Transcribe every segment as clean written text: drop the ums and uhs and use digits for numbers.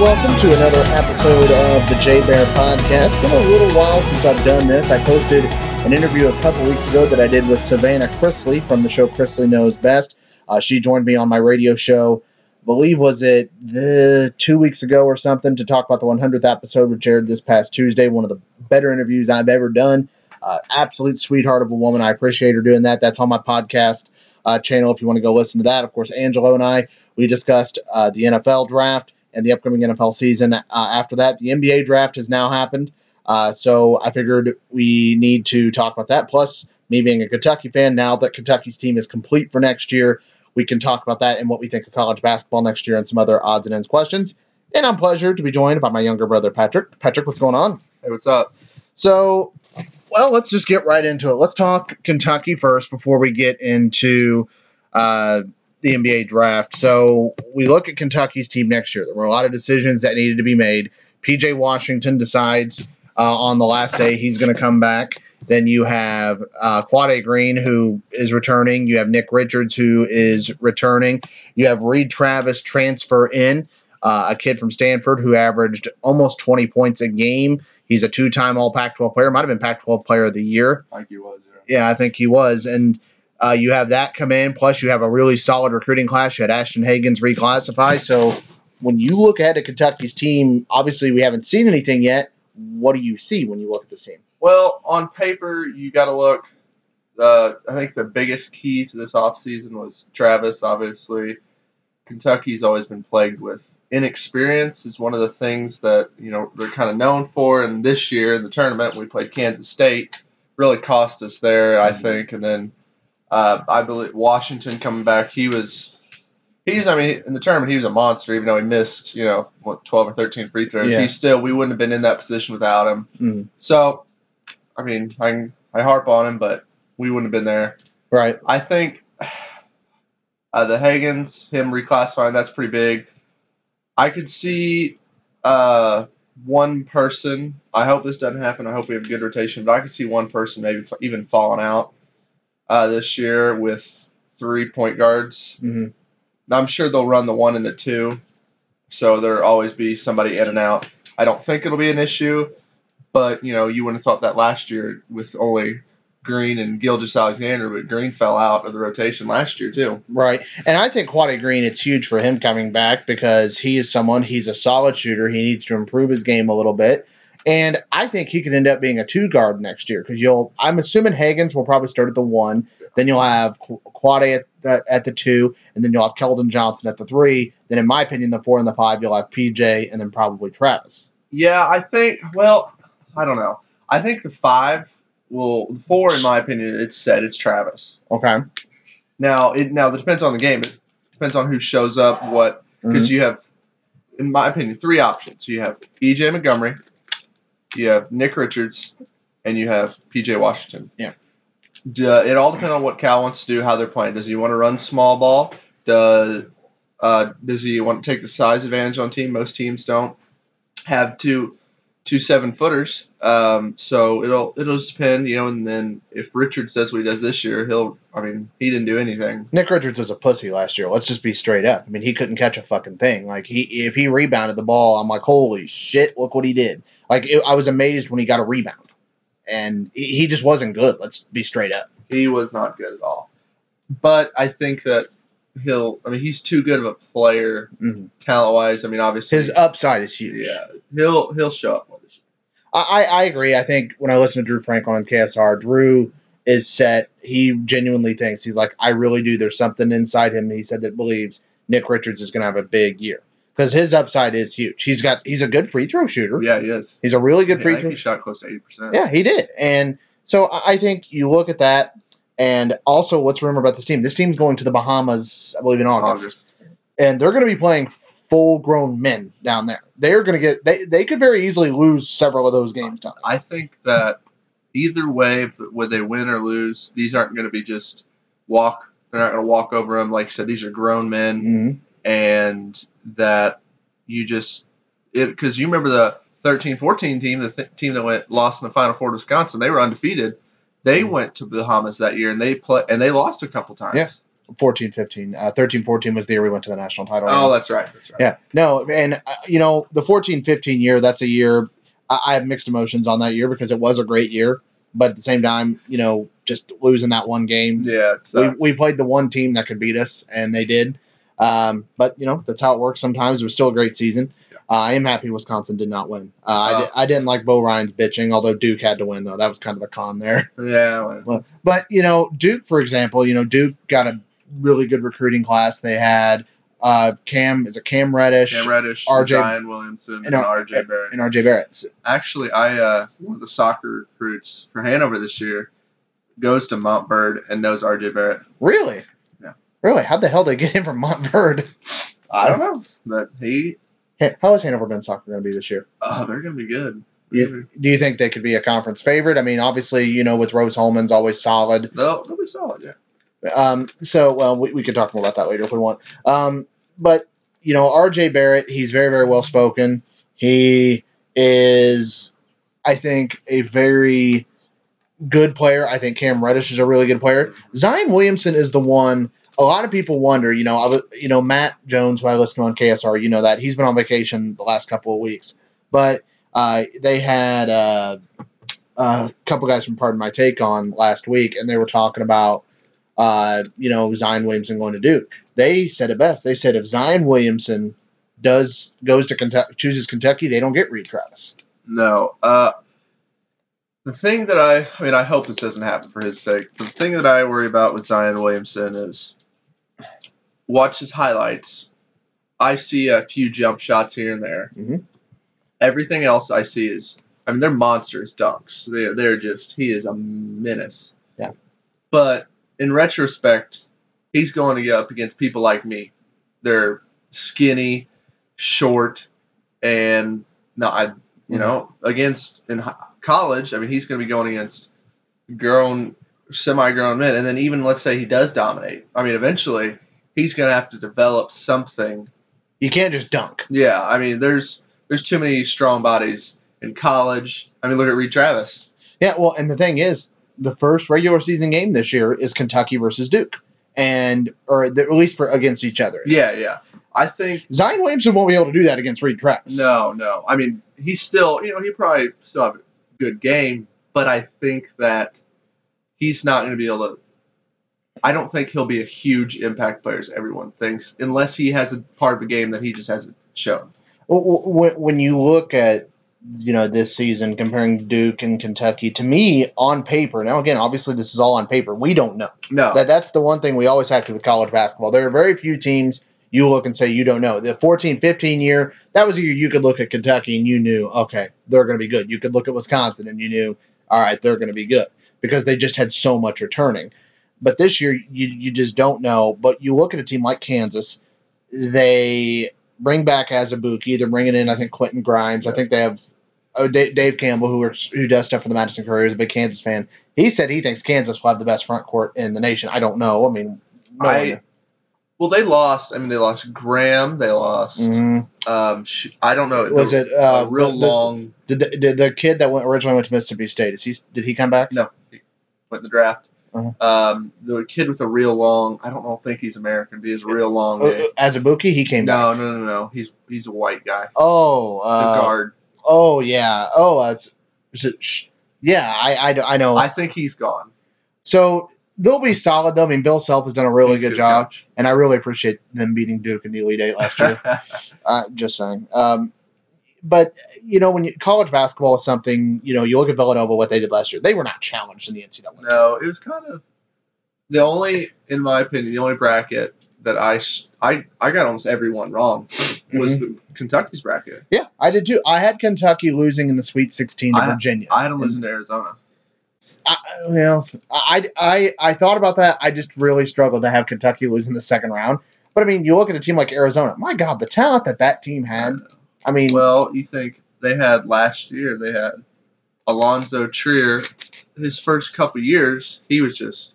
welcome to another episode of the J Bear Podcast. It's been a little while since I've done this. I posted an interview a couple weeks ago that I did with Savannah Chrisley from the show Chrisley Knows Best. She joined me on my radio show, I believe was it the 2 weeks ago or something, to talk about the 100th episode with Jared this past Tuesday. One of the better interviews I've ever done. Absolute sweetheart of a woman. I appreciate her doing that. That's on my podcast channel if you want to go listen to that. Of course, Angelo and I, we discussed the NFL draft and the upcoming NFL season. After that, the NBA draft has now happened. So I figured we need to talk about that. Plus, me being a Kentucky fan, now that Kentucky's team is complete for next year, we can talk about that and what we think of college basketball next year and some other odds and ends questions. And I'm pleasure to be joined by my younger brother, Patrick. Patrick, what's going on? Hey, what's up? So, well, let's just get right into it. Let's talk Kentucky first before we get into the NBA draft. So we look at Kentucky's team next year. There were a lot of decisions that needed to be made. PJ Washington decides on the last day he's going to come back. Then you have Quade Green, who is returning. You have Nick Richards, who is returning. You have Reed Travis transfer in, a kid from Stanford who averaged almost 20 points a game. He's a two-time All-Pac-12 player. Might have been Pac-12 Player of the Year. I think he was, yeah. Yeah, I think he was. And you have that come in, plus you have a really solid recruiting class. You had Ashton Hagans reclassify. So when you look ahead at Kentucky's team, obviously we haven't seen anything yet. What do you see when you look at this team? Well, on paper, you got to look. I think the biggest key to this offseason was Travis, obviously. Kentucky's always been plagued with inexperience. Is one of the things that, you know, they're kind of known for. And this year in the tournament, we played Kansas State. Really cost us there, I think. And then I believe Washington coming back, in the tournament, he was a monster, even though he missed, 12 or 13 free throws. Yeah. We wouldn't have been in that position without him. Mm-hmm. So, I mean, I harp on him, but we wouldn't have been there. Right. I think the Hagans, him reclassifying, that's pretty big. I could see one person. I hope this doesn't happen. I hope we have good rotation. But I could see one person maybe even falling out this year with 3 point guards. Mm-hmm. I'm sure they'll run the one and the two, so there'll always be somebody in and out. I don't think it'll be an issue, but, you wouldn't have thought that last year with only Green and Gilgeous-Alexander, but Green fell out of the rotation last year too. Right, and I think Quade Green, it's huge for him coming back because he's a solid shooter. He needs to improve his game a little bit, and I think he could end up being a two-guard next year because I'm assuming Hagans will probably start at the one. Then you'll have Quade at the two, and then you'll have Keldon Johnson at the three. Then, in my opinion, the four and the five, you'll have PJ and then probably Travis. Yeah, I don't know. I think the five the four, in my opinion, it's set. It's Travis. Okay. Now, it depends on the game. It depends on who shows up, what, because you have, in my opinion, three options. You have E.J. Montgomery, you have Nick Richards, and you have P.J. Washington. Yeah. It all depends on what Cal wants to do, how they're playing. Does he want to run small ball? Does he want to take the size advantage on team? Most teams don't have two 7-footers. So it'll just depend, and then if Richards does what he does this year, he didn't do anything. Nick Richards was a pussy last year. Let's just be straight up. He couldn't catch a fucking thing. If he rebounded the ball, I'm like, holy shit, look what he did. I was amazed when he got a rebound. And he just wasn't good. Let's be straight up. He was not good at all. But I think that he's too good of a player, talent-wise. Obviously, his upside is huge. Yeah, he'll show up. I agree. I think when I listen to Drew Franklin on KSR, Drew is set. He genuinely thinks, he's like, I really do. There's something inside him, he said, that believes Nick Richards is going to have a big year. Because his upside is huge. He's a good free throw shooter. Yeah, he is. He's a really good free throw. He shot close to 80%. Yeah, he did. And so I think you look at that, and also let's remember about this team. This team's going to the Bahamas, I believe, in August. And they're going to be playing full-grown men down there. They're going to get. They could very easily lose several of those games down there. I think that either way, whether they win or lose, these aren't going to be just walk. They're not going to walk over them. Like you said, these are grown men. Mm-hmm. And that because you remember the 13-14 team, the team that lost in the Final Four to Wisconsin, they were undefeated. They went to Bahamas that year and they lost a couple times. Yeah. 14-15. 13-14 was the year we went to the national title. Oh, that's right. That's right. Yeah. No, and, you know, the 14-15 year, that's a year I have mixed emotions on that year because it was a great year. But at the same time, you know, just losing that one game. Yeah. We played the one team that could beat us, and they did. But, you know, that's how it works sometimes. It was still a great season. Yeah. I am happy Wisconsin did not win. I didn't like Bo Ryan's bitching, although Duke had to win, though. That was kind of the con there. Yeah. But, you know, Duke, for example, you know, Duke got a really good recruiting class. They had Cam Reddish. Cam Reddish, Zion Williamson, and R.J. Barrett. And R.J. Barrett. Actually, one of the soccer recruits for Hanover this year goes to Montverde and knows R.J. Barrett. Really? Yeah. Really? How the hell did they get him from Montverde? I don't know. But how is Hanover men's soccer going to be this year? Oh, they're going to be good. Do you think they could be a conference favorite? I mean, obviously, you know, with Rose Holman's always solid. They'll be solid, yeah. We could talk more about that later if we want. But, you know, R.J. Barrett, he's very, very well-spoken. He is, I think, a very good player. I think Cam Reddish is a really good player. Zion Williamson is the one. A lot of people wonder, you know, Matt Jones, who I listen to on KSR, you know that. He's been on vacation the last couple of weeks. But they had a couple guys from Pardon My Take on last week, and they were talking about, you know, Zion Williamson going to Duke. They said it best. They said if Zion Williamson chooses Kentucky, they don't get Reed Travis. No. The thing that I hope this doesn't happen for his sake. The thing that I worry about with Zion Williamson is watch his highlights. I see a few jump shots here and there. Mm-hmm. Everything else I see is they're monstrous dunks. He is a menace. Yeah. But in retrospect, he's going to get up against people like me. They're skinny, short, and against in college. I mean, he's going to be going against grown, semi-grown men. And then even let's say he does dominate. I mean, eventually he's going to have to develop something. You can't just dunk. Yeah, I mean, there's too many strong bodies in college. I mean, look at Reed Travis. Yeah, well, and the thing is, the first regular season game this year is Kentucky versus Duke, against each other. Yeah, yeah. I think Zion Williamson won't be able to do that against Reed Travis. No. I mean, he's still, you know, he probably still have a good game, but I think that he's not going to be able to. I don't think he'll be a huge impact player as everyone thinks, unless he has a part of a game that he just hasn't shown. When you look at, you know, this season, comparing Duke and Kentucky, to me, on paper, now again, obviously this is all on paper, we don't know. No. That's the one thing we always have to with college basketball. There are very few teams you look and say you don't know. The 14-15 year, that was a year you could look at Kentucky and you knew, okay, they're going to be good. You could look at Wisconsin and you knew, all right, they're going to be good because they just had so much returning. But this year, you just don't know. But you look at a team like Kansas, they bring back Azubuike. They're bringing in, I think, Quentin Grimes. Yeah. I think they have Dave Campbell, who does stuff for the Madison Courier, is a big Kansas fan. He said he thinks Kansas will have the best front court in the nation. I don't know. I mean, they lost Graham. They lost. Mm-hmm. I don't know. Was it long? Did the kid that originally went to Mississippi State? Did he come back? No, he went in the draft. Uh-huh. The kid with a real long, I don't think he's American, but he has a real long name. Azubuike, he came back. No. He's a white guy. Oh. The guard. Oh, yeah. Oh, yeah, I know. I think he's gone. So they'll be solid, though. I mean, Bill Self has done a really good job, and I really appreciate them beating Duke in the Elite Eight last year. Just saying. But, you know, when college basketball is something, you know, you look at Villanova, what they did last year, they were not challenged in the NCAA. No, it was kind of in my opinion, the only bracket that I got almost everyone wrong was the Kentucky's bracket. Yeah, I did too. I had Kentucky losing in the Sweet 16 to Virginia. I had them losing to Arizona. I thought about that. I just really struggled to have Kentucky lose in the second round. But, I mean, you look at a team like Arizona. My God, the talent that team had. I mean, well, you think they had last year, they had Alonzo Trier. His first couple years, he was just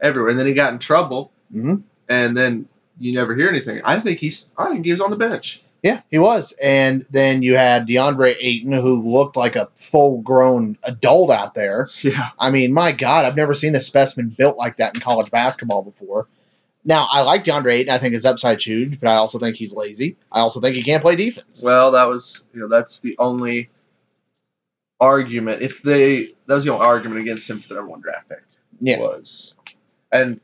everywhere. And then he got in trouble, and then you never hear anything. I think he was on the bench. Yeah, he was. And then you had DeAndre Ayton, who looked like a full-grown adult out there. Yeah. I mean, my God, I've never seen a specimen built like that in college basketball before. Now, I like DeAndre Ayton. I think his upside's huge, but I also think he's lazy. I also think he can't play defense. Well, that was, you know, that's the only argument. If they, that was the only argument against him for the number one draft pick. Yeah. Was. And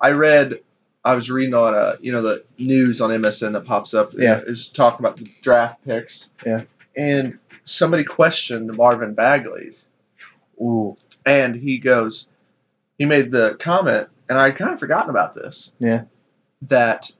I read, I was reading on, you know, the news on MSN that pops up. Yeah. It was talking about the draft picks. Yeah. And somebody questioned Marvin Bagley's. Ooh. And he goes, he made the comment, and I'd kind of forgotten about this. Yeah. That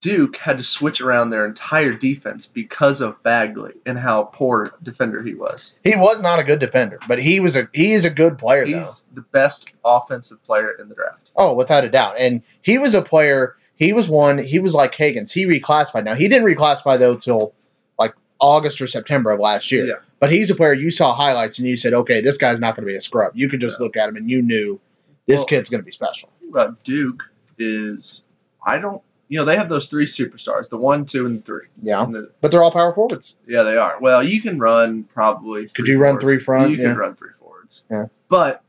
Duke had to switch around their entire defense because of Bagley and how poor defender he was. He was not a good defender, but he is a good player, though. He's the best offensive player in the draft. Oh, without a doubt. And he was a player, he was like Hagans. He reclassified. Now, he didn't reclassify, though, till like August or September of last year. Yeah. But he's a player you saw highlights and you said, okay, this guy's not going to be a scrub. You could just look at him and you knew this kid's going to be special. About Duke is, I don't, you know, they have those three superstars, the 1, 2, and 3. Yeah, but they're all power forwards. Yeah, they are. Well, you can run probably three. Could you forwards. Run three front? You can run three forwards. Yeah. But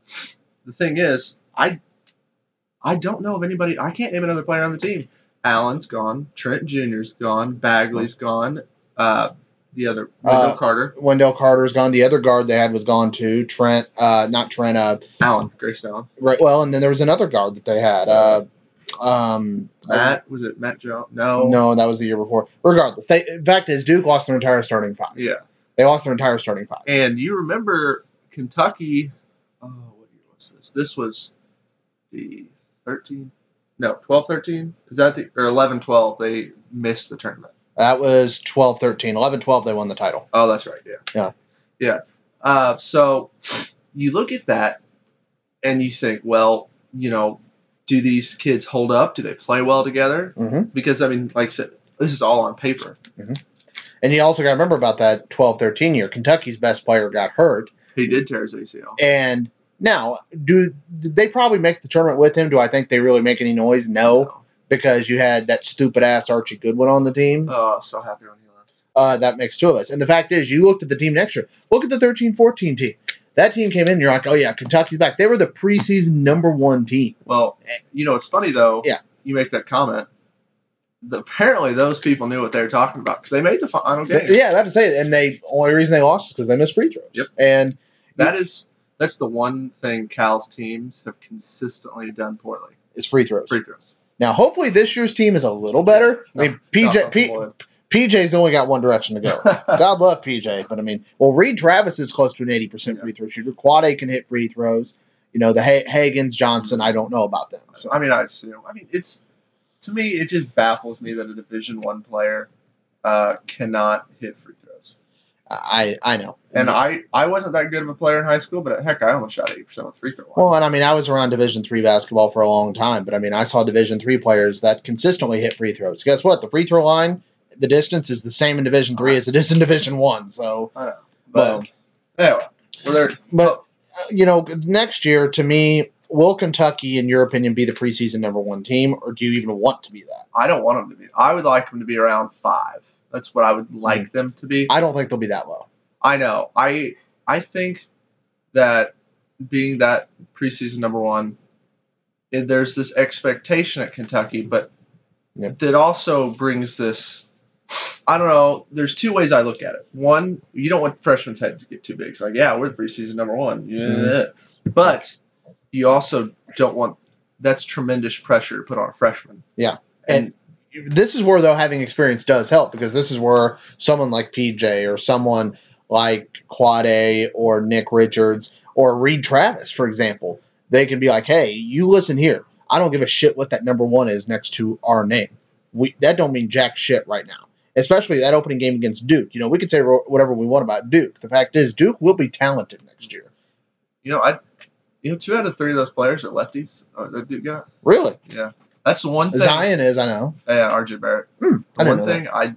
the thing is, I don't know of anybody. I can't name another player on the team. Allen's gone. Trent Jr.'s gone. Bagley's gone. The other, Wendell Carter. Wendell Carter's gone. The other guard they had was gone too. Trent, not Trent. Allen, Grayson Allen. Right. Well, and then there was another guard that they had. Matt, was it Matt Jones? No, that was the year before. Regardless, the fact is Duke lost their entire starting five. Yeah, they lost their entire starting five. And you remember Kentucky? Oh, what year was this? This was the 12-13. Is that the or 11-12? They missed the tournament. That was 12-13. 11-12, they won the title. Oh, that's right. Yeah. So you look at that and you think, well, you know. Do these kids hold up? Do they play well together? Mm-hmm. Because, I mean, like I said, this is all on paper. Mm-hmm. And you also got to remember about that 12-13 year. Kentucky's best player got hurt. He did tear his ACL. And now, do they probably make the tournament with him? Do I think they really make any noise? No. Because you had that stupid-ass Archie Goodwin on the team. Oh, so happy when he left. That makes two of us. And the fact is, you looked at the team next year. Look at the 13-14 team. That team came in, and you're like, oh, yeah, Kentucky's back. They were the preseason #1 team. Well, you know, it's funny, though. Yeah. You make that comment. Apparently, those people knew what they were talking about because they made the final game. Yeah, that's it. And the only reason they lost is because they missed free throws. Yep. And that's the one thing Cal's teams have consistently done poorly. It's free throws. Now, hopefully this year's team is a little better. No, I mean, PJ's only got one direction to go. God love PJ, but I mean, well, Reed Travis is close to an 80% free throw shooter. Quade can hit free throws. You know, the Hagans, Johnson, I don't know about them. So. I mean, I assume. I mean, it's to me, it just baffles me that a Division I player cannot hit free throws. I know. And I wasn't that good of a player in high school, but heck, I almost shot 80% on the free throw line. Well, and I mean, I was around Division III basketball for a long time, but I mean, I saw Division III players that consistently hit free throws. Guess what? The free throw line. The distance is the same in Division III as it is in Division I. So, I know. But anyway, you know, next year to me, will Kentucky, in your opinion, be the preseason #1 team, or do you even want to be that? I don't want them to be. I would like them to be around 5. That's what I would like them to be. I don't think they'll be that low. I know. I think that being that preseason #1, there's this expectation at Kentucky, but. Yep. That also brings this, I don't know, there's two ways I look at it. One, you don't want freshmen's head to get too big. It's like, yeah, we're the preseason #1. Yeah. Mm-hmm. But you also don't want, that's tremendous pressure to put on a freshman. Yeah. And this is where, though, having experience does help because this is where someone like PJ or someone like Quade or Nick Richards or Reed Travis, for example, they can be like, hey, you listen here. I don't give a shit what that #1 is next to our name. That don't mean jack shit right now, especially that opening game against Duke. You know, we could say whatever we want about Duke. The fact is, Duke will be talented next year. You know, 2 out of 3 of those players are lefties that Duke got. Really? Yeah. That's the one thing. Zion is, I know. Yeah, RJ Barrett. I didn't know that.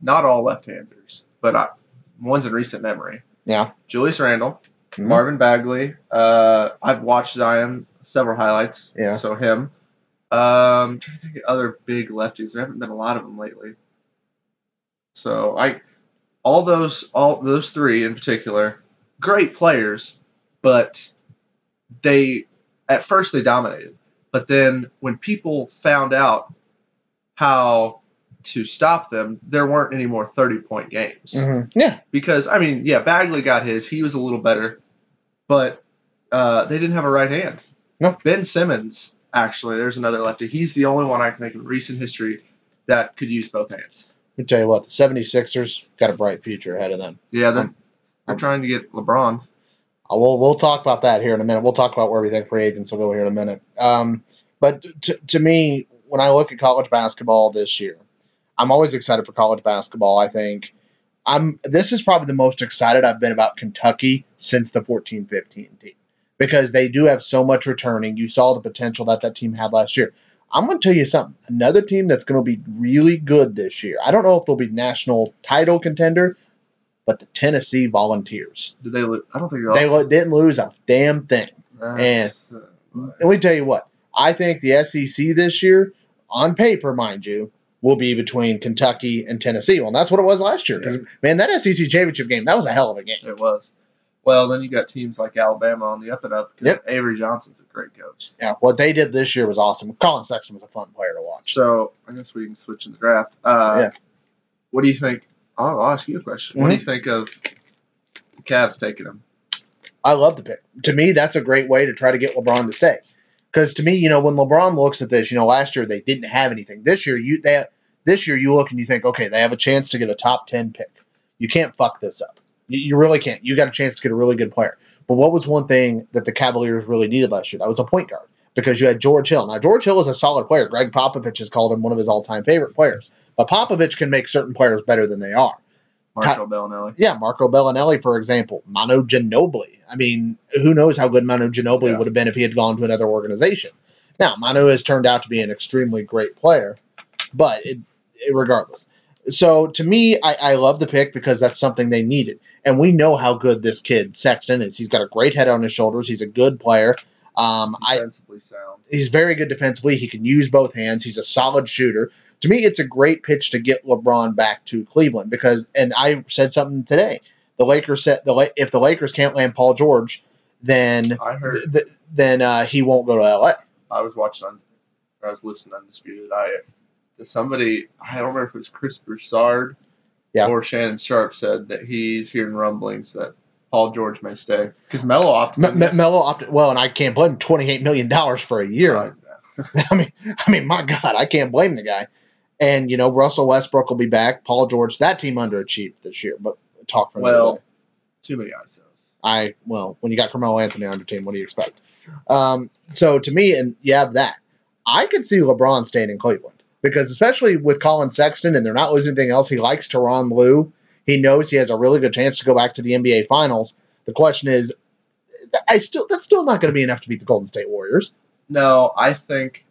Not all left-handers, but one's in recent memory. Yeah. Julius Randle, Marvin Bagley. I've watched Zion. Several highlights. Yeah. So him. I'm trying to think of other big lefties. There haven't been a lot of them lately. So all those 3 in particular, great players, but they dominated. But then when people found out how to stop them, there weren't any more 30-point games. Mm-hmm. Yeah. Because, I mean, yeah, Bagley got his. He was a little better. But they didn't have a right hand. No. Ben Simmons, actually, there's another lefty. He's the only one I can think of in recent history that could use both hands. I'll tell you what, the 76ers got a bright future ahead of them. Yeah, they're trying to get LeBron. We'll talk about that here in a minute. We'll talk about where we think free agents will go here in a minute. But to me, when I look at college basketball this year, I'm always excited for college basketball. I think this is probably the most excited I've been about Kentucky since the 14-15 team because they do have so much returning. You saw the potential that team had last year. I'm going to tell you something. Another team that's going to be really good this year. I don't know if they'll be national title contender, but the Tennessee Volunteers. Did they? I don't think they didn't lose a damn thing. That's and let me tell you what. I think the SEC this year, on paper, mind you, will be between Kentucky and Tennessee. Well, and that's what it was last year. Because man, that SEC championship game, that was a hell of a game. It was. Well, then you got teams like Alabama on the up and up. Yep. Avery Johnson's a great coach. Yeah, what they did this year was awesome. Colin Sexton was a fun player to watch. So I guess we can switch in the draft. Yeah. What do you think? I'll ask you a question. Mm-hmm. What do you think of the Cavs taking him? I love the pick. To me, that's a great way to try to get LeBron to stay. Because to me, you know, when LeBron looks at this, you know, last year they didn't have anything. This year you look and you think, okay, they have a chance to get a top 10 pick. You can't fuck this up. You really can't. You got a chance to get a really good player. But what was one thing that the Cavaliers really needed last year? That was a point guard. Because you had George Hill. Now, George Hill is a solid player. Greg Popovich has called him one of his all-time favorite players. But Popovich can make certain players better than they are. Marco Bellinelli. Yeah, Marco Bellinelli, for example. Manu Ginobili. I mean, who knows how good Manu Ginobili would have been if he had gone to another organization. Now, Manu has turned out to be an extremely great player, but regardless. So, to me, I love the pick because that's something they needed. And we know how good this kid, Sexton, is. He's got a great head on his shoulders. He's a good player. Defensively sound. He's very good defensively. He can use both hands. He's a solid shooter. To me, it's a great pitch to get LeBron back to Cleveland because, and I said something today. The Lakers said if the Lakers can't land Paul George, then he won't go to LA. I was listening to Undisputed. I don't remember if it was Chris Broussard or Shannon Sharp said that he's hearing rumblings that Paul George may stay because Melo opted. Melo opted. Well, and I can't blame him. $28 million for a year. Right. I mean, my God, I can't blame the guy. And you know, Russell Westbrook will be back. Paul George, that team underachieved this year. But talk from too many ISOs. When you got Carmelo Anthony on your team, what do you expect? So to me, and you have that, I could see LeBron staying in Cleveland because especially with Colin Sexton, and they're not losing anything else. He likes Tyronn Lue. He knows he has a really good chance to go back to the NBA Finals. The question is, that's still not going to be enough to beat the Golden State Warriors. No, I think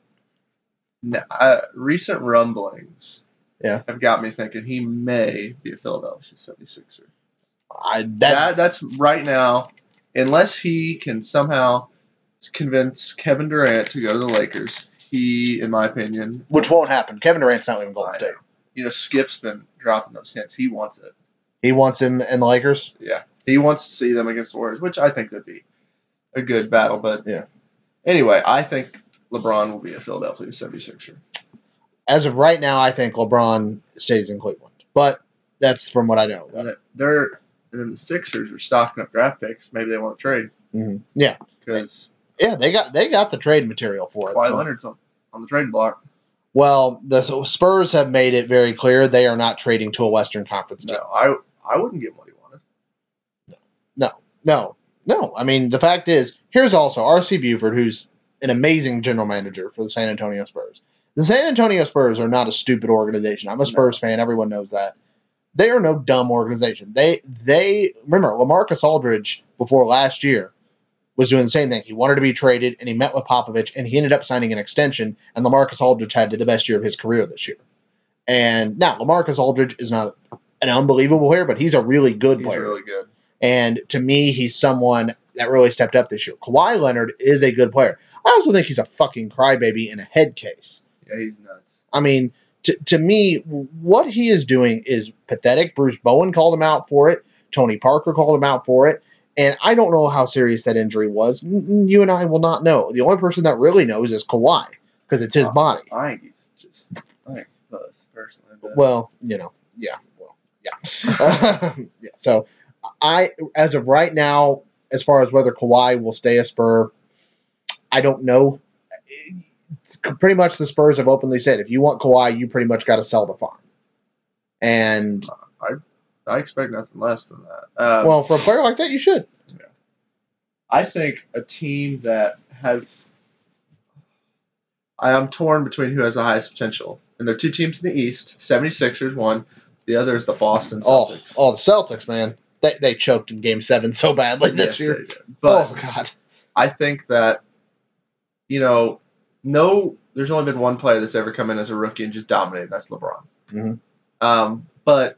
recent rumblings have got me thinking he may be a Philadelphia 76er. That's right now, unless he can somehow convince Kevin Durant to go to the Lakers, he, in my opinion... Which won't happen. Kevin Durant's not leaving Golden State. You know, Skip's been dropping those hints. He wants it. He wants him and the Lakers? Yeah. He wants to see them against the Warriors, which I think would be a good battle. But anyway, I think LeBron will be a Philadelphia 76er. As of right now, I think LeBron stays in Cleveland. But that's from what I know. And then the Sixers are stocking up draft picks. Maybe they won't trade. Mm-hmm. Yeah. Because they got the trade material for it. Kawhi Leonard's on the trading block. Well, the Spurs have made it very clear they are not trading to a Western Conference team. No, I wouldn't give him what he wanted. No. I mean, the fact is, here's also R.C. Buford, who's an amazing general manager for the San Antonio Spurs. The San Antonio Spurs are not a stupid organization. I'm a Spurs fan. Everyone knows that. They are no dumb organization. They remember, Lamarcus Aldridge, before last year, was doing the same thing. He wanted to be traded, and he met with Popovich, and he ended up signing an extension, and Lamarcus Aldridge had the best year of his career this year. And now, Lamarcus Aldridge is not an unbelievable player, but he's a really good player. He's really good. And to me, he's someone that really stepped up this year. Kawhi Leonard is a good player. I also think he's a fucking crybaby in a head case. Yeah, he's nuts. I mean, to me, what he is doing is pathetic. Bruce Bowen called him out for it. Tony Parker called him out for it. And I don't know how serious that injury was. You and I will not know. The only person that really knows is Kawhi, because it's his body. I think it's personally. Well, you know, yeah. So, as of right now, as far as whether Kawhi will stay a Spur, I don't know. It's pretty much the Spurs have openly said, if you want Kawhi, you pretty much got to sell the farm. And I expect nothing less than that. Well, for a player like that, you should. Yeah. I think a team that has... I'm torn between who has the highest potential. And there are two teams in the East. 76ers one. The other is the Boston Celtics. Oh, the Celtics, man. They choked in Game 7 so badly this year. But God. I think that, you know, there's only been one player that's ever come in as a rookie and just dominated. That's LeBron. Mm-hmm. But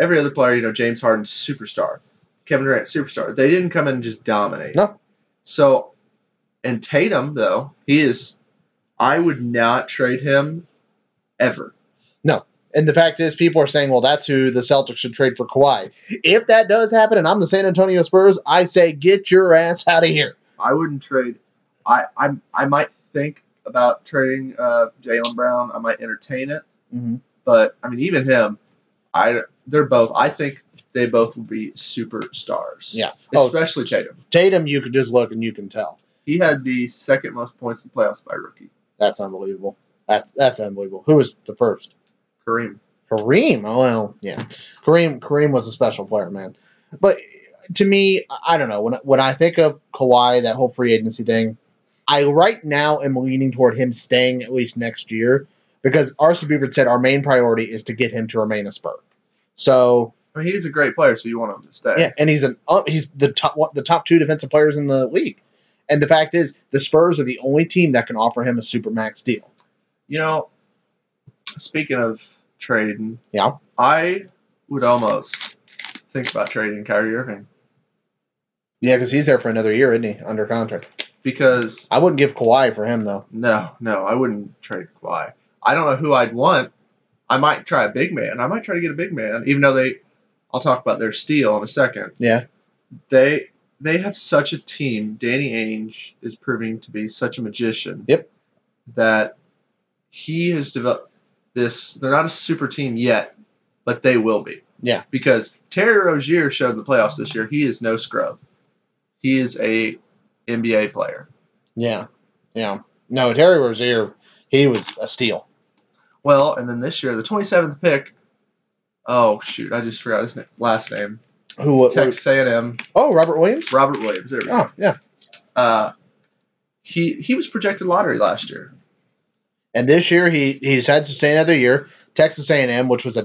every other player, you know, James Harden, superstar. Kevin Durant, superstar. They didn't come in and just dominate. No. So, and Tatum, though, he is... I would not trade him ever. No. And the fact is, people are saying, well, that's who the Celtics should trade for Kawhi. If that does happen and I'm the San Antonio Spurs, I say, get your ass out of here. I wouldn't trade. I might think about trading Jaylen Brown. I might entertain it. Mm-hmm. But, I mean, even him, they're both. I think they both will be superstars. Yeah. Especially Tatum. Tatum, you could just look and you can tell. He had the second most points in playoffs by rookie. That's unbelievable. That's unbelievable. Who was the first? Kareem. Oh, well, yeah. Kareem was a special player, man. But to me, I don't know. When I think of Kawhi, that whole free agency thing, I right now am leaning toward him staying at least next year, because R.C. Buford said our main priority is to get him to remain a Spur. So I mean, he's a great player, so you want him to stay. Yeah, and he's the top two defensive players in the league. And the fact is, the Spurs are the only team that can offer him a supermax deal. You know, speaking of trading, yeah, I would almost think about trading Kyrie Irving. Yeah, because he's there for another year, isn't he, under contract? Because I wouldn't give Kawhi for him, though. No, I wouldn't trade Kawhi. I don't know who I'd want. I might try a big man. I might try to get a big man, even though I'll talk about their steal in a second. Yeah. They have such a team. Danny Ainge is proving to be such a magician. Yep. That he has developed this. They're not a super team yet, but they will be. Yeah. Because Terry Rozier showed in the playoffs this year he is no scrub. He is a NBA player. Yeah. Yeah. No, Terry Rozier, he was a steal. Well, and then this year, the 27th pick. Oh, shoot. I just forgot his last name. Who Texas A&M. Oh, Robert Williams? Robert Williams. There we go. Oh, yeah. He was projected lottery last year. And this year, he decided to stay another year. Texas A&M, which was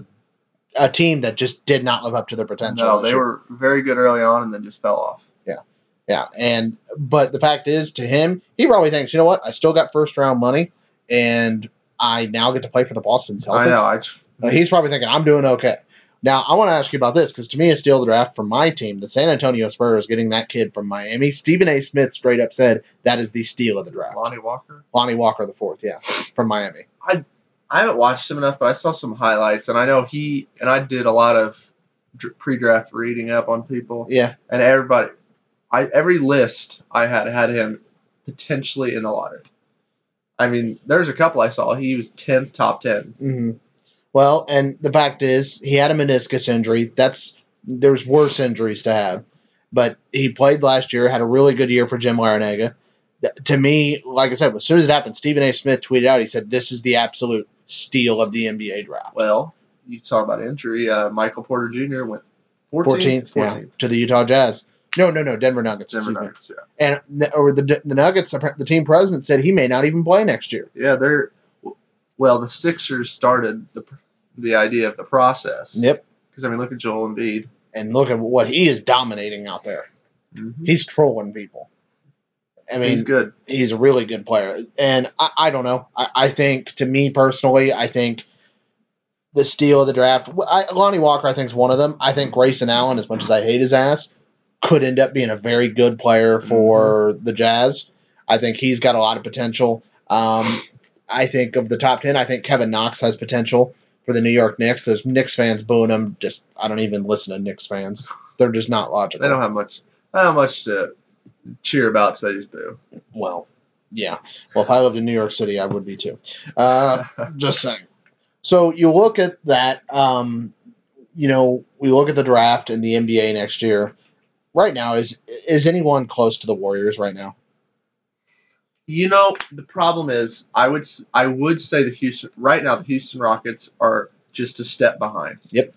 a team that just did not live up to their potential. No, they were very good early on and then just fell off. Yeah. Yeah. But the fact is, to him, he probably thinks, you know what? I still got first-round money, and I now get to play for the Boston Celtics. I know. He's probably thinking, I'm doing okay. Now, I want to ask you about this, because to me, a steal of the draft from my team, the San Antonio Spurs, getting that kid from Miami. Stephen A. Smith straight up said that is the steal of the draft. Lonnie Walker, the fourth, yeah, from Miami. I haven't watched him enough, but I saw some highlights, and I know and I did a lot of pre-draft reading up on people. Yeah. And everybody, every list I had him potentially in the lottery. I mean, there's a couple I saw. He was 10th, top 10. Mm-hmm. Well, and the fact is, he had a meniscus injury. There's worse injuries to have. But he played last year, had a really good year for Jim Larrañaga. To me, like I said, as soon as it happened, Stephen A. Smith tweeted out, he said, this is the absolute steal of the NBA draft. Well, you talk about injury. Michael Porter Jr. went 14th. Yeah, to the Utah Jazz. No, Denver Nuggets. Denver Nuggets, yeah. And the Nuggets, the team president, said he may not even play next year. Yeah, the Sixers started the idea of the process. Yep. Because, I mean, look at Joel Embiid. And look at what he is dominating out there. Mm-hmm. He's trolling people. I mean, he's good. He's a really good player. And I don't know. I think, to me personally, I think the steal of the draft, Lonnie Walker, I think, is one of them. I think Grayson Allen, as much as I hate his ass, could end up being a very good player for the Jazz. I think he's got a lot of potential. I think of the top 10, I think Kevin Knox has potential. For the New York Knicks, those Knicks fans booing them. I don't even listen to Knicks fans. They're just not logical. They don't have much. Not much to cheer about today's boo. Well, yeah. Well, if I lived in New York City, I would be too. Just saying. So you look at that. You know, we look at the draft and the NBA next year. Right now, is anyone close to the Warriors right now? You know, the problem is, I would say the Houston right now. The Houston Rockets are just a step behind. Yep.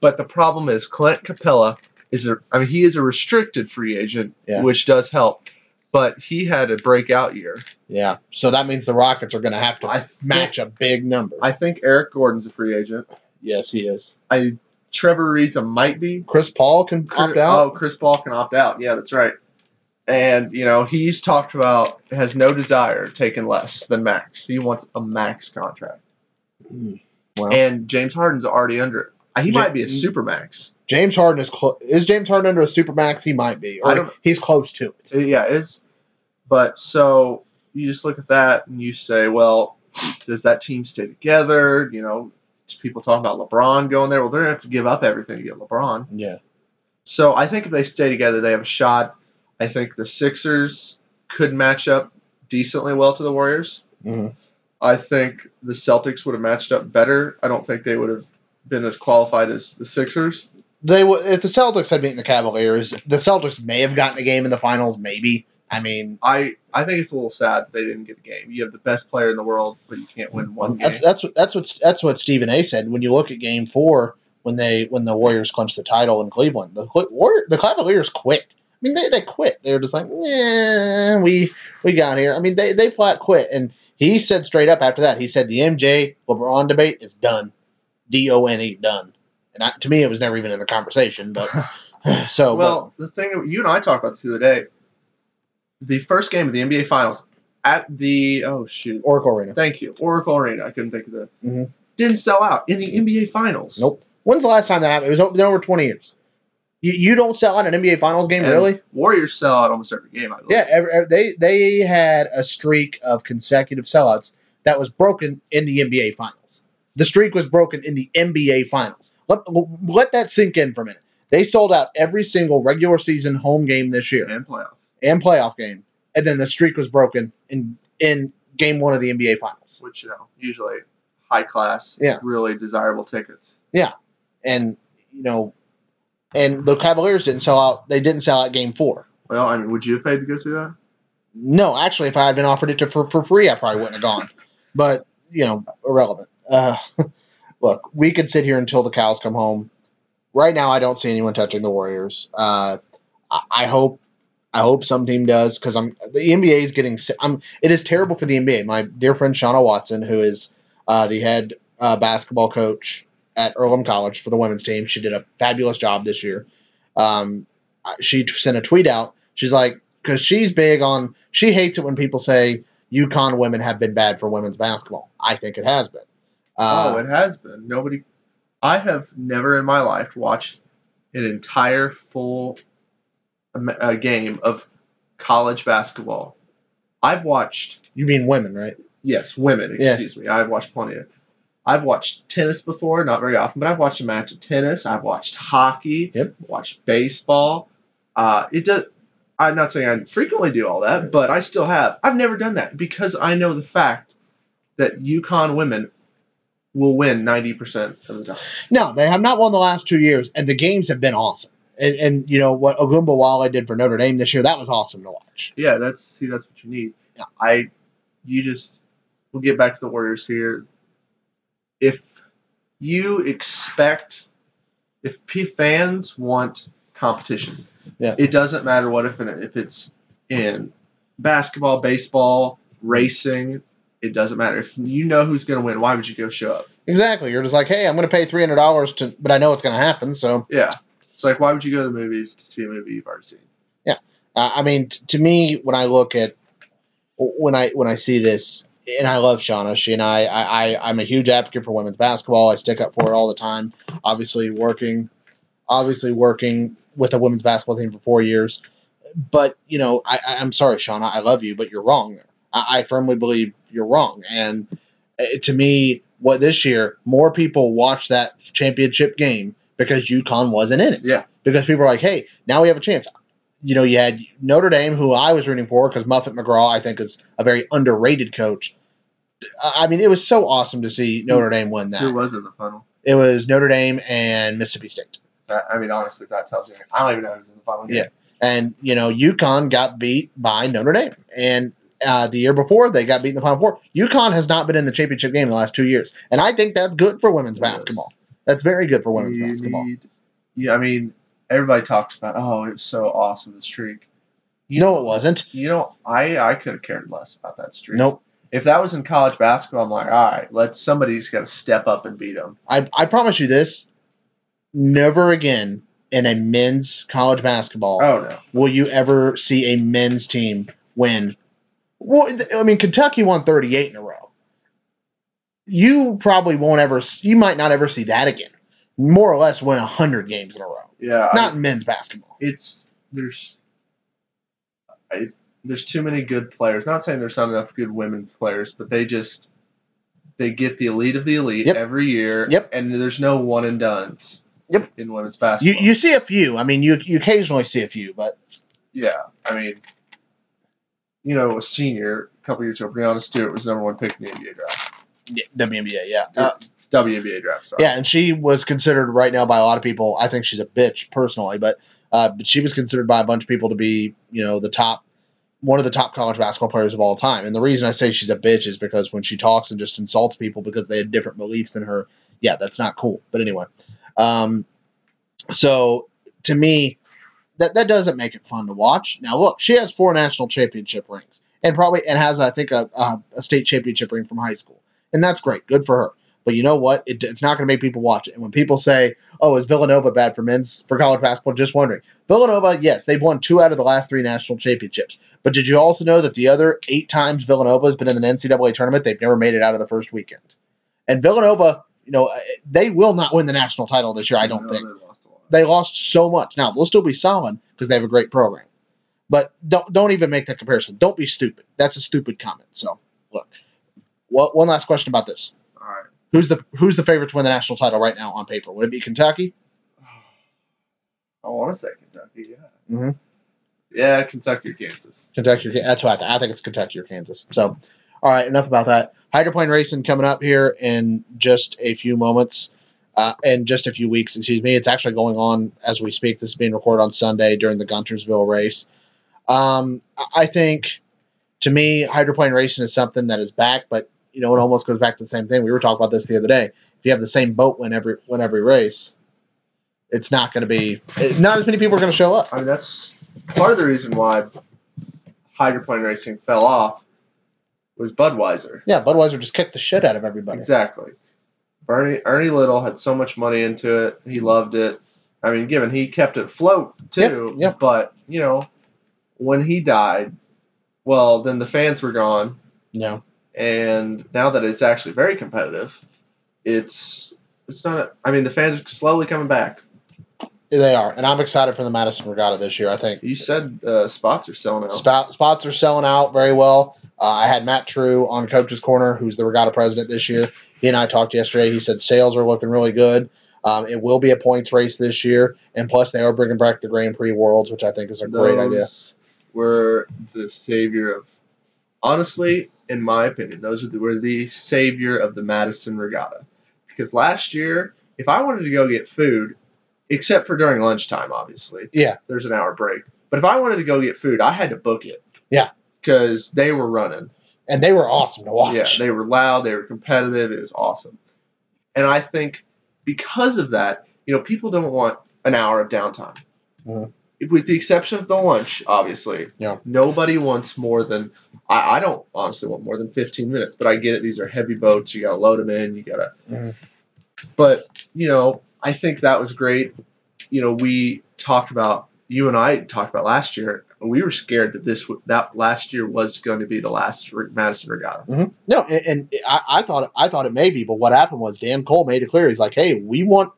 But the problem is Clint Capella he is a restricted free agent, yeah, which does help. But he had a breakout year. Yeah. So that means the Rockets are going to have to match a big number. I think Eric Gordon's a free agent. Yes, he is. Trevor Ariza might be. Chris Paul can opt out. Oh, Chris Paul can opt out. Yeah, that's right. And, you know, he's talked about has no desire taking less than max. He wants a max contract. Mm. Wow. And James Harden's already under it. He might be a supermax. James Harden is close. Is James Harden under a supermax? He might be. Or he's close to it. Yeah, is. But so you just look at that and you say, well, does that team stay together? You know, people talking about LeBron going there. Well, they're going to have to give up everything to get LeBron. Yeah. So I think if they stay together, they have a shot. I think the Sixers could match up decently well to the Warriors. Mm-hmm. I think the Celtics would have matched up better. I don't think they would have been as qualified as the Sixers. If the Celtics had beaten the Cavaliers, the Celtics may have gotten a game in the finals, maybe. I mean, I think it's a little sad that they didn't get a game. You have the best player in the world, but you can't win one game. That's what Stephen A. said. When you look at Game 4, when the Warriors clinched the title in Cleveland, the Cavaliers quit. I mean, they quit. They were just like, yeah, we got here. I mean, they flat quit. And he said straight up after that, he said the MJ-LeBron debate is done. D-O-N-E, done. And to me, it was never even in the conversation. But so well, the thing you and I talked about this the other day, the first game of the NBA Finals at the Oracle Arena. Thank you, Oracle Arena. I couldn't think of that. Mm-hmm. Didn't sell out in the NBA Finals. Nope. When's the last time that happened? It was over 20 years. You don't sell out an NBA Finals game, and really? Warriors sell out almost every game, I believe. Yeah, they had a streak of consecutive sellouts that was broken in the NBA Finals. The streak was broken in the NBA Finals. Let that sink in for a minute. They sold out every single regular season home game this year. And playoff game. And then the streak was broken in Game 1 of the NBA Finals. Which, you know, usually high class, yeah, really desirable tickets. Yeah. And, you know, and the Cavaliers didn't sell out. They didn't sell out Game 4. Well, I mean, would you have paid to go see that? No, actually, if I had been offered it for free, I probably wouldn't have gone. But, you know, irrelevant. Look, we could sit here until the cows come home. Right now, I don't see anyone touching the Warriors. I hope some team does because the NBA is getting. It is terrible for the NBA. My dear friend Shauna Watson, who is the head basketball coach at Earlham College for the women's team, she did a fabulous job this year. She sent a tweet out. She's like, because she's big on. She hates it when people say UConn women have been bad for women's basketball. I think it has been. It has been. I have never in my life watched an entire full game of college basketball. I've watched. You mean women, right? Yes, women. Excuse me. I've watched plenty of. I've watched tennis before, not very often, but I've watched a match of tennis. I've watched hockey. Yep. Watched baseball. It does. I'm not saying I frequently do all that, but I still have. I've never done that because I know the fact that UConn women will win 90% of the time. No, they have not won the last 2 years, and the games have been awesome. And you know, what Ogunbowale did for Notre Dame this year, that was awesome to watch. Yeah, that's what you need. Yeah. We'll get back to the Warriors here. If you expect, fans want competition, yeah, it doesn't matter if it's in basketball, baseball, racing. It doesn't matter. If you know who's going to win, why would you go show up? Exactly. You're just like, hey, I'm going to pay $300 but I know it's going to happen. So yeah, it's like, why would you go to the movies to see a movie you've already seen? Yeah, I mean, to me, when I look at when I see this, and I love Shauna. She and I'm a huge advocate for women's basketball. I stick up for it all the time. Obviously working with a women's basketball team for 4 years. But, you know, I'm sorry, Shauna, I love you, but you're wrong there. I firmly believe you're wrong. And to me, what this year, more people watch that championship game because UConn wasn't in it. Yeah. Because people are like, hey, now we have a chance. you know, you had Notre Dame, who I was rooting for because Muffet McGraw, I think, is a very underrated coach. I mean, it was so awesome to see Notre Dame win that. Who was in the final? It was Notre Dame and Mississippi State. I mean, honestly, that tells you. I don't even know who's in the final game. Yeah. And, you know, UConn got beat by Notre Dame. And the year before, they got beat in the Final Four. UConn has not been in the championship game in the last 2 years. And I think that's good for women's basketball. That's very good for women's basketball. Yeah, I mean, everybody talks about, oh, it was so awesome, the streak. You know it wasn't. You know, I could have cared less about that streak. Nope. If that was in college basketball, I'm like, all right, somebody's got to step up and beat them. I promise you this, never again in a men's college basketball will you ever see a men's team win. Well, I mean, Kentucky won 38 in a row. You probably won't ever – you might not ever see that again. More or less win 100 games in a row. Yeah. Not in men's basketball. There's too many good players. Not saying there's not enough good women players, but they get the elite of the elite every year. Yep. And there's no one and dones. Yep. In women's basketball. You see a few. I mean, you occasionally see a few, but yeah. I mean, you know, a senior a couple years ago, Breonna Stewart was #1 pick in the NBA draft. Yeah, WNBA draft. Sorry. Yeah, and she was considered right now by a lot of people. I think she's a bitch personally, but she was considered by a bunch of people to be, you know, one of the top college basketball players of all time. And the reason I say she's a bitch is because when she talks and just insults people because they have different beliefs than her, yeah, that's not cool. But anyway, so to me, that doesn't make it fun to watch. Now, look, she has 4 national championship rings and has, I think, a state championship ring from high school. And that's great. Good for her. But you know what? It's not going to make people watch it. And when people say, oh, is Villanova bad for college basketball? Just wondering. Villanova, yes, they've won 2 out of the last 3 national championships. But did you also know that the other 8 times Villanova has been in the NCAA tournament, they've never made it out of the first weekend? And Villanova, you know, they will not win the national title this year, I don't think. They lost so much. Now, they'll still be solid because they have a great program. But don't even make that comparison. Don't be stupid. That's a stupid comment. So, look. Well, one last question about this. All right. Who's the favorite to win the national title right now on paper? Would it be Kentucky? I want to say Kentucky, yeah. Mm-hmm. Yeah, Kentucky or Kansas. Kentucky or Kansas. That's what I think. I think it's Kentucky or Kansas. So, all right, enough about that. Hydroplane racing coming up here in just a few moments. In just a few weeks, excuse me. It's actually going on as we speak. This is being recorded on Sunday during the Guntersville race. I think, to me, hydroplane racing is something that is back, but you know, it almost goes back to the same thing. We were talking about this the other day. If you have the same boat win every race, it's not going to be – not as many people are going to show up. I mean, that's part of the reason why hydroplane racing fell off was Budweiser. Yeah, Budweiser just kicked the shit out of everybody. Exactly. Ernie Little had so much money into it. He loved it. I mean, given he kept it afloat too. Yep. But, you know, when he died, well, then the fans were gone. Yeah. And now that it's actually very competitive, it's not. I mean, the fans are slowly coming back. They are, and I'm excited for the Madison Regatta this year. I think you said spots are selling out. Spots are selling out very well. I had Matt True on Coach's Corner, who's the Regatta president this year. He and I talked yesterday. He said sales are looking really good. It will be a points race this year, and plus they are bringing back the Grand Prix Worlds, which I think is a great idea. Those were the savior of, honestly. In my opinion, those were the savior of the Madison Regatta. Because last year, if I wanted to go get food, except for during lunchtime, obviously. Yeah. There's an hour break. But if I wanted to go get food, I had to book it. Yeah. Because they were running. And they were awesome to watch. Yeah, they were loud. They were competitive. It was awesome. And I think because of that, you know, people don't want an hour of downtime. Mm-hmm. With the exception of the lunch, obviously. Yeah. Nobody wants more than – I don't honestly want more than 15 minutes, but I get it. These are heavy boats. You got to load them in. You got to – But, you know, I think that was great. You know, we talked about – you and I talked about last year. We were scared that that last year was going to be the last Madison Regatta. Mm-hmm. No, and I thought it may be, but what happened was Dan Cole made it clear. He's like, hey, we want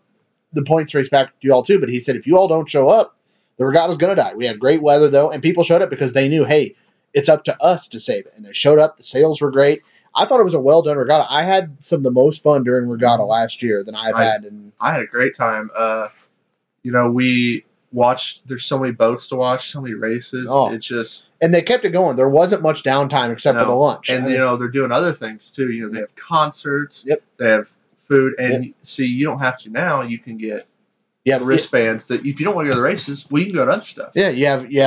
the points race back to you all too, but he said if you all don't show up, the regatta's going to die. We had great weather, though, and people showed up because they knew, hey, it's up to us to save it. And they showed up. The sales were great. I thought it was a well-done regatta. I had some of the most fun during regatta last year than I've had. I had a great time. You know, we watch. There's so many boats to watch, so many races. Oh. It's just and they kept it going. There wasn't much downtime except for the lunch. And they're doing other things too. You know, they have concerts. Yep. They have food, and see, you don't have to now. You can get wristbands that if you don't want to go to the races, well, you can go to other stuff. Yeah, you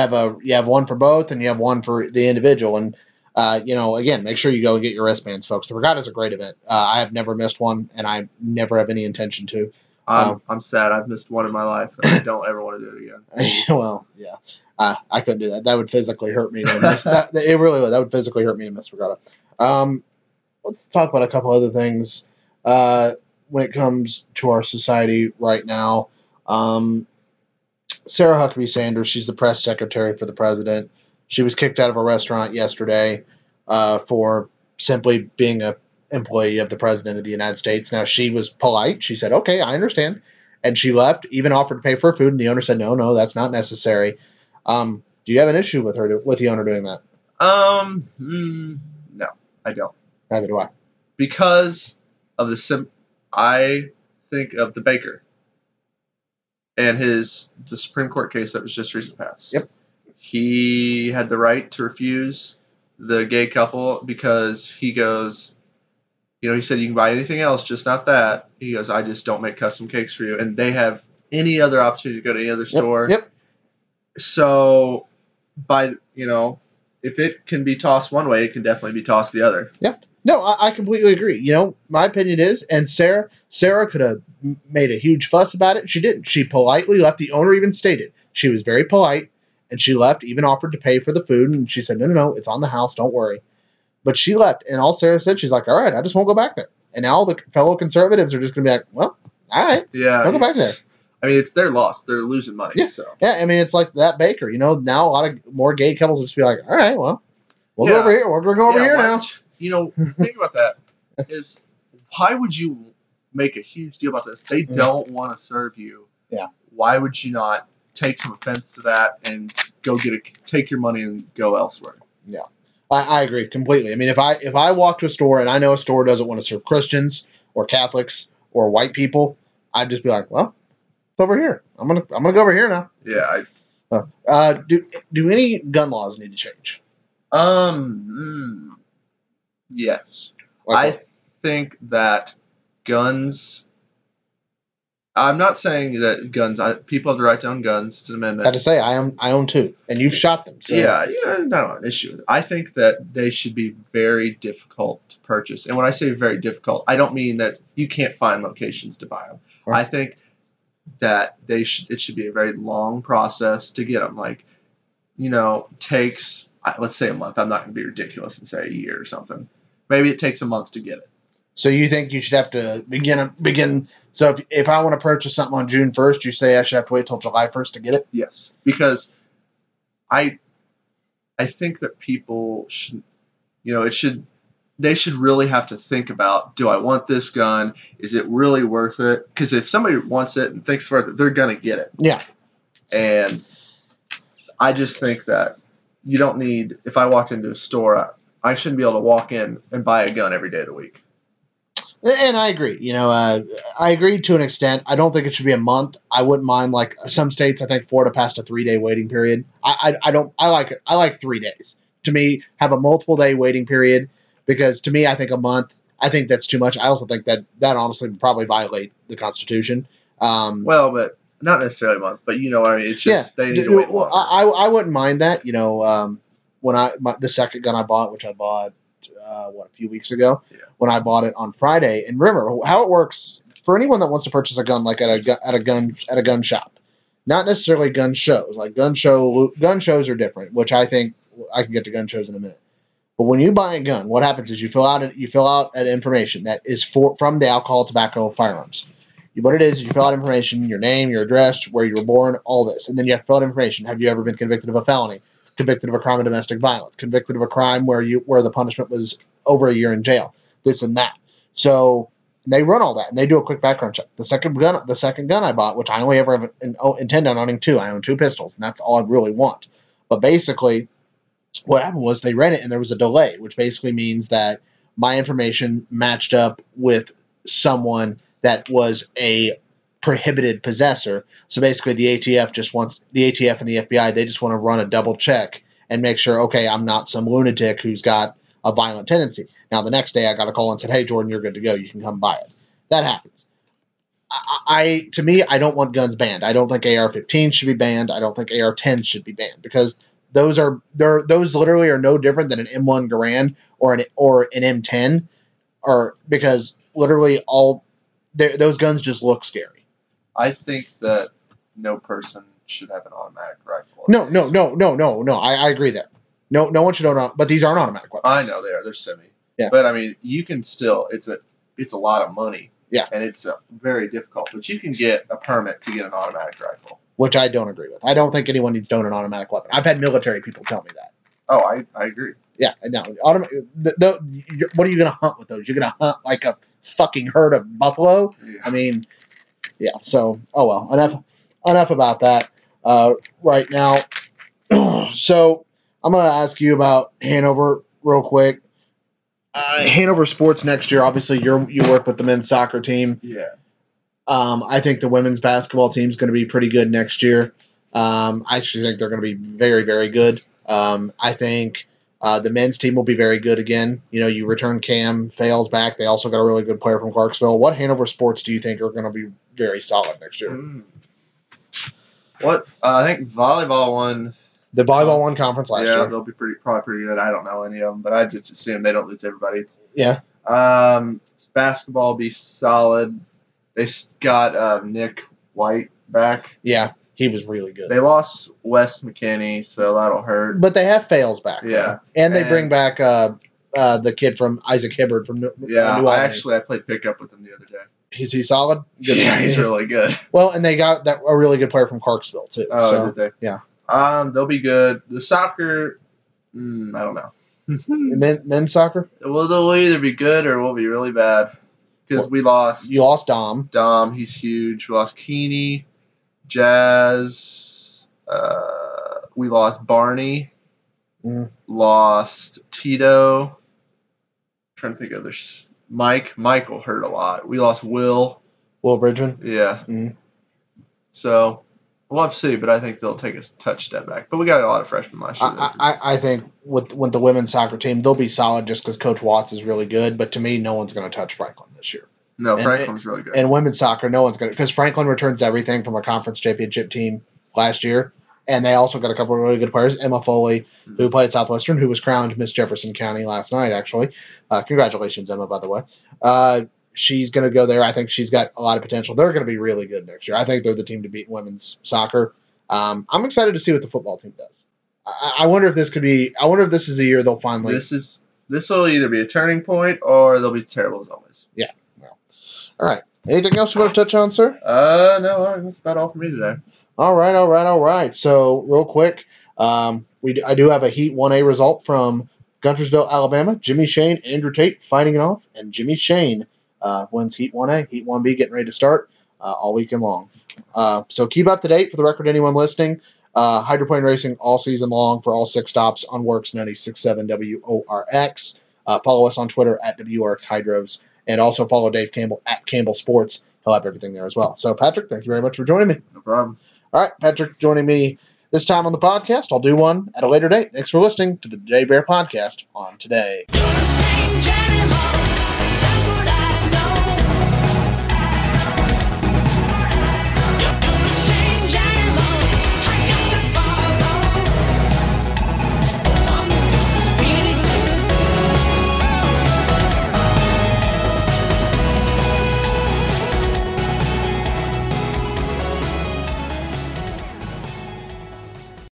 have one for both, and you have one for the individual. And again, make sure you go and get your wristbands, folks. The Regatta is a great event. I have never missed one, and I never have any intention to. I'm sad. I've missed one in my life, and I don't ever want to do it again. Well, yeah. I couldn't do that. That would physically hurt me to miss that. It really would. That would physically hurt me to miss Regatta. Let's talk about a couple other things when it comes to our society right now. Sarah Huckabee Sanders, she's the press secretary for the president. She was kicked out of a restaurant yesterday for simply being an employee of the president of the United States. Now, she was polite. She said, okay, I understand. And she left, even offered to pay for her food. And the owner said, no, that's not necessary. Do you have an issue with her, with the owner doing that? No, I don't. Neither do I. Because of the I think of the baker and the Supreme Court case that was just recently passed. Yep. He had the right to refuse the gay couple because he goes, he said you can buy anything else, just not that. He goes, I just don't make custom cakes for you. And they have any other opportunity to go to any other store. Yep. So, if it can be tossed one way, it can definitely be tossed the other. Yep. No, I completely agree. My opinion is, and Sarah could have made a huge fuss about it. She didn't. She politely left. The owner even stated she was very polite. And she left, even offered to pay for the food. And she said, no, it's on the house. Don't worry. But she left. And all Sarah said, she's like, all right, I just won't go back there. And now the fellow conservatives are just going to be like, well, all right. Yeah. Don't go back there. I mean, it's their loss. They're losing money. Yeah. So. Yeah. I mean, it's like that baker. Now a lot of more gay couples will just be like, all right, well, we'll go over here. We're going to go over here now. Think about that is why would you make a huge deal about this? They don't want to serve you. Yeah. Why would you not take some offense to that and go take your money and go elsewhere? Yeah, I agree completely. I mean, if I walk to a store and I know a store doesn't want to serve Christians or Catholics or white people, I'd just be like, well, it's over here. I'm gonna go over here now. Yeah. Do any gun laws need to change? Yes. Okay. I think that guns. I'm not saying that guns. People have the right to own guns. It's an amendment. I have to say, I own two, and you've shot them. So. Yeah, not an issue. I think that they should be very difficult to purchase. And when I say very difficult, I don't mean that you can't find locations to buy them. Right. I think that it should be a very long process to get them. Like, takes, let's say a month. I'm not going to be ridiculous and say a year or something. Maybe it takes a month to get it. So you think you should have to begin? So if I want to purchase something on June 1st, you say I should have to wait till July 1st to get it? Yes, because I think that people should, they should really have to think about: do I want this gun? Is it really worth it? Because if somebody wants it and thinks it's worth it, they're gonna get it. Yeah. And I just think that you don't need. If I walked into a store, I shouldn't be able to walk in and buy a gun every day of the week. And I agree. I agree to an extent. I don't think it should be a month. I wouldn't mind, like some states. I think Florida passed a 3-day waiting period. I don't. I like it. I like 3 days. To me, have a multiple day waiting period because to me, I think a month. I think that's too much. I also think that honestly would probably violate the Constitution. Well, but not necessarily a month. But I mean, it's just they need to wait longer. I wouldn't mind that. When the second gun I bought, which I bought. A few weeks ago when I bought it on Friday. And remember how it works for anyone that wants to purchase a gun, like at a gun shop, not necessarily gun shows. Like gun shows are different, which I think I can get to gun shows in a minute. But when you buy a gun, what happens is you fill out an information that is from the alcohol, tobacco, firearms. What it is you fill out information, your name, your address, where you were born, all this, and then you have to fill out information. Have you ever been convicted of a felony? Convicted of a crime of domestic violence, convicted of a crime where the punishment was over a year in jail, this and that. So they run all that, and they do a quick background check. The second gun I bought, which I only ever intend on owning two. I own two pistols, and that's all I really want. But basically, what happened was they ran it, and there was a delay, which basically means that my information matched up with someone that was a prohibited possessor. So basically the ATF just wants – the ATF and the FBI, they just want to run a double check and make sure, okay, I'm not some lunatic who's got a violent tendency. Now the next day I got a call and said, hey, Jordan, you're good to go. You can come buy it. That happens. To me, I don't want guns banned. I don't think AR-15s should be banned. I don't think AR-10s should be banned because those literally are no different than an M1 Garand or an M10, or because literally all those guns just look scary. I think that no person should have an automatic rifle. No. I agree there. No one should own. But these aren't automatic weapons. I know they are. They're semi. Yeah. But I mean, you can still. It's a lot of money. Yeah. And it's very difficult. But you can get a permit to get an automatic rifle. Which I don't agree with. I don't think anyone needs to own an automatic weapon. I've had military people tell me that. Oh, I agree. Yeah. No. What are you going to hunt with those? You're going to hunt like a fucking herd of buffalo? Yeah. I mean, yeah. So, oh well. Enough about that right now. So, I'm going to ask you about Hanover real quick. Hanover sports next year. Obviously, you work with the men's soccer team. Yeah. I think the women's basketball team is going to be pretty good next year. I actually think they're going to be very, very good. I think the men's team will be very good again. You know, you return Cam, Fails back. They also got a really good player from Clarksville. What Hanover sports do you think are going to be very solid next year? I think volleyball won. The volleyball won conference last year. Yeah, they'll be probably pretty good. I don't know any of them, but I just assume they don't lose everybody. Yeah. Basketball will be solid. They got Nick White back. Yeah, he was really good. They lost Wes McKinney, so that'll hurt. But they have Fails back. Yeah. Right? And they bring back the kid from Isaac Hibbard from New Orleans. I played pickup with him the other day. Is he solid? Good. Yeah, he's really good. Well, and they got a really good player from Clarksville, too. Oh, so, did they? Yeah. They'll be good. The soccer, I don't know. Men's soccer? Well, they'll either be good or we'll be really bad because we lost. You lost Dom. Dom, he's huge. We lost Keeney, Jazz. We lost Barney. Lost Tito. I'm trying to think of others. Mike. Michael hurt a lot. We lost Will. Will Bridgman? Yeah. So. We'll have to see, but I think they'll take a touch step back. But we got a lot of freshmen last year. I think with the women's soccer team, they'll be solid just because Coach Watts is really good. But to me, no one's going to touch Franklin this year. No, Franklin's really good. And women's soccer, no one's going to – because Franklin returns everything from a conference championship team last year. And they also got a couple of really good players. Emma Foley, who played at Southwestern, who was crowned Miss Jefferson County last night, actually. Congratulations, Emma, by the way. She's going to go there. I think she's got a lot of potential. They're going to be really good next year. I think they're the team to beat in women's soccer. I'm excited to see what the football team does. I wonder if this could be – I wonder if this is the year they'll finally – This will either be a turning point or they'll be terrible as always. Yeah. Well. All right. Anything else you want to touch on, sir? No, that's about all for me today. All right. So, real quick, I do have a Heat 1A result from Guntersville, Alabama. Jimmy Shane, Andrew Tate fighting it off, and Jimmy Shane – wins Heat 1A, Heat 1B getting ready to start all weekend long. So keep up to date. For the record, anyone listening, hydroplane racing all season long for all six stops on Works 96.7 WORX. Follow us on Twitter at WRX Hydros, and also follow Dave Campbell at Campbell Sports. He'll have everything there as well. So, Patrick, thank you very much for joining me. No problem. All right, Patrick joining me this time on the podcast. I'll do one at a later date. Thanks for listening to the Today Bear Podcast on Today.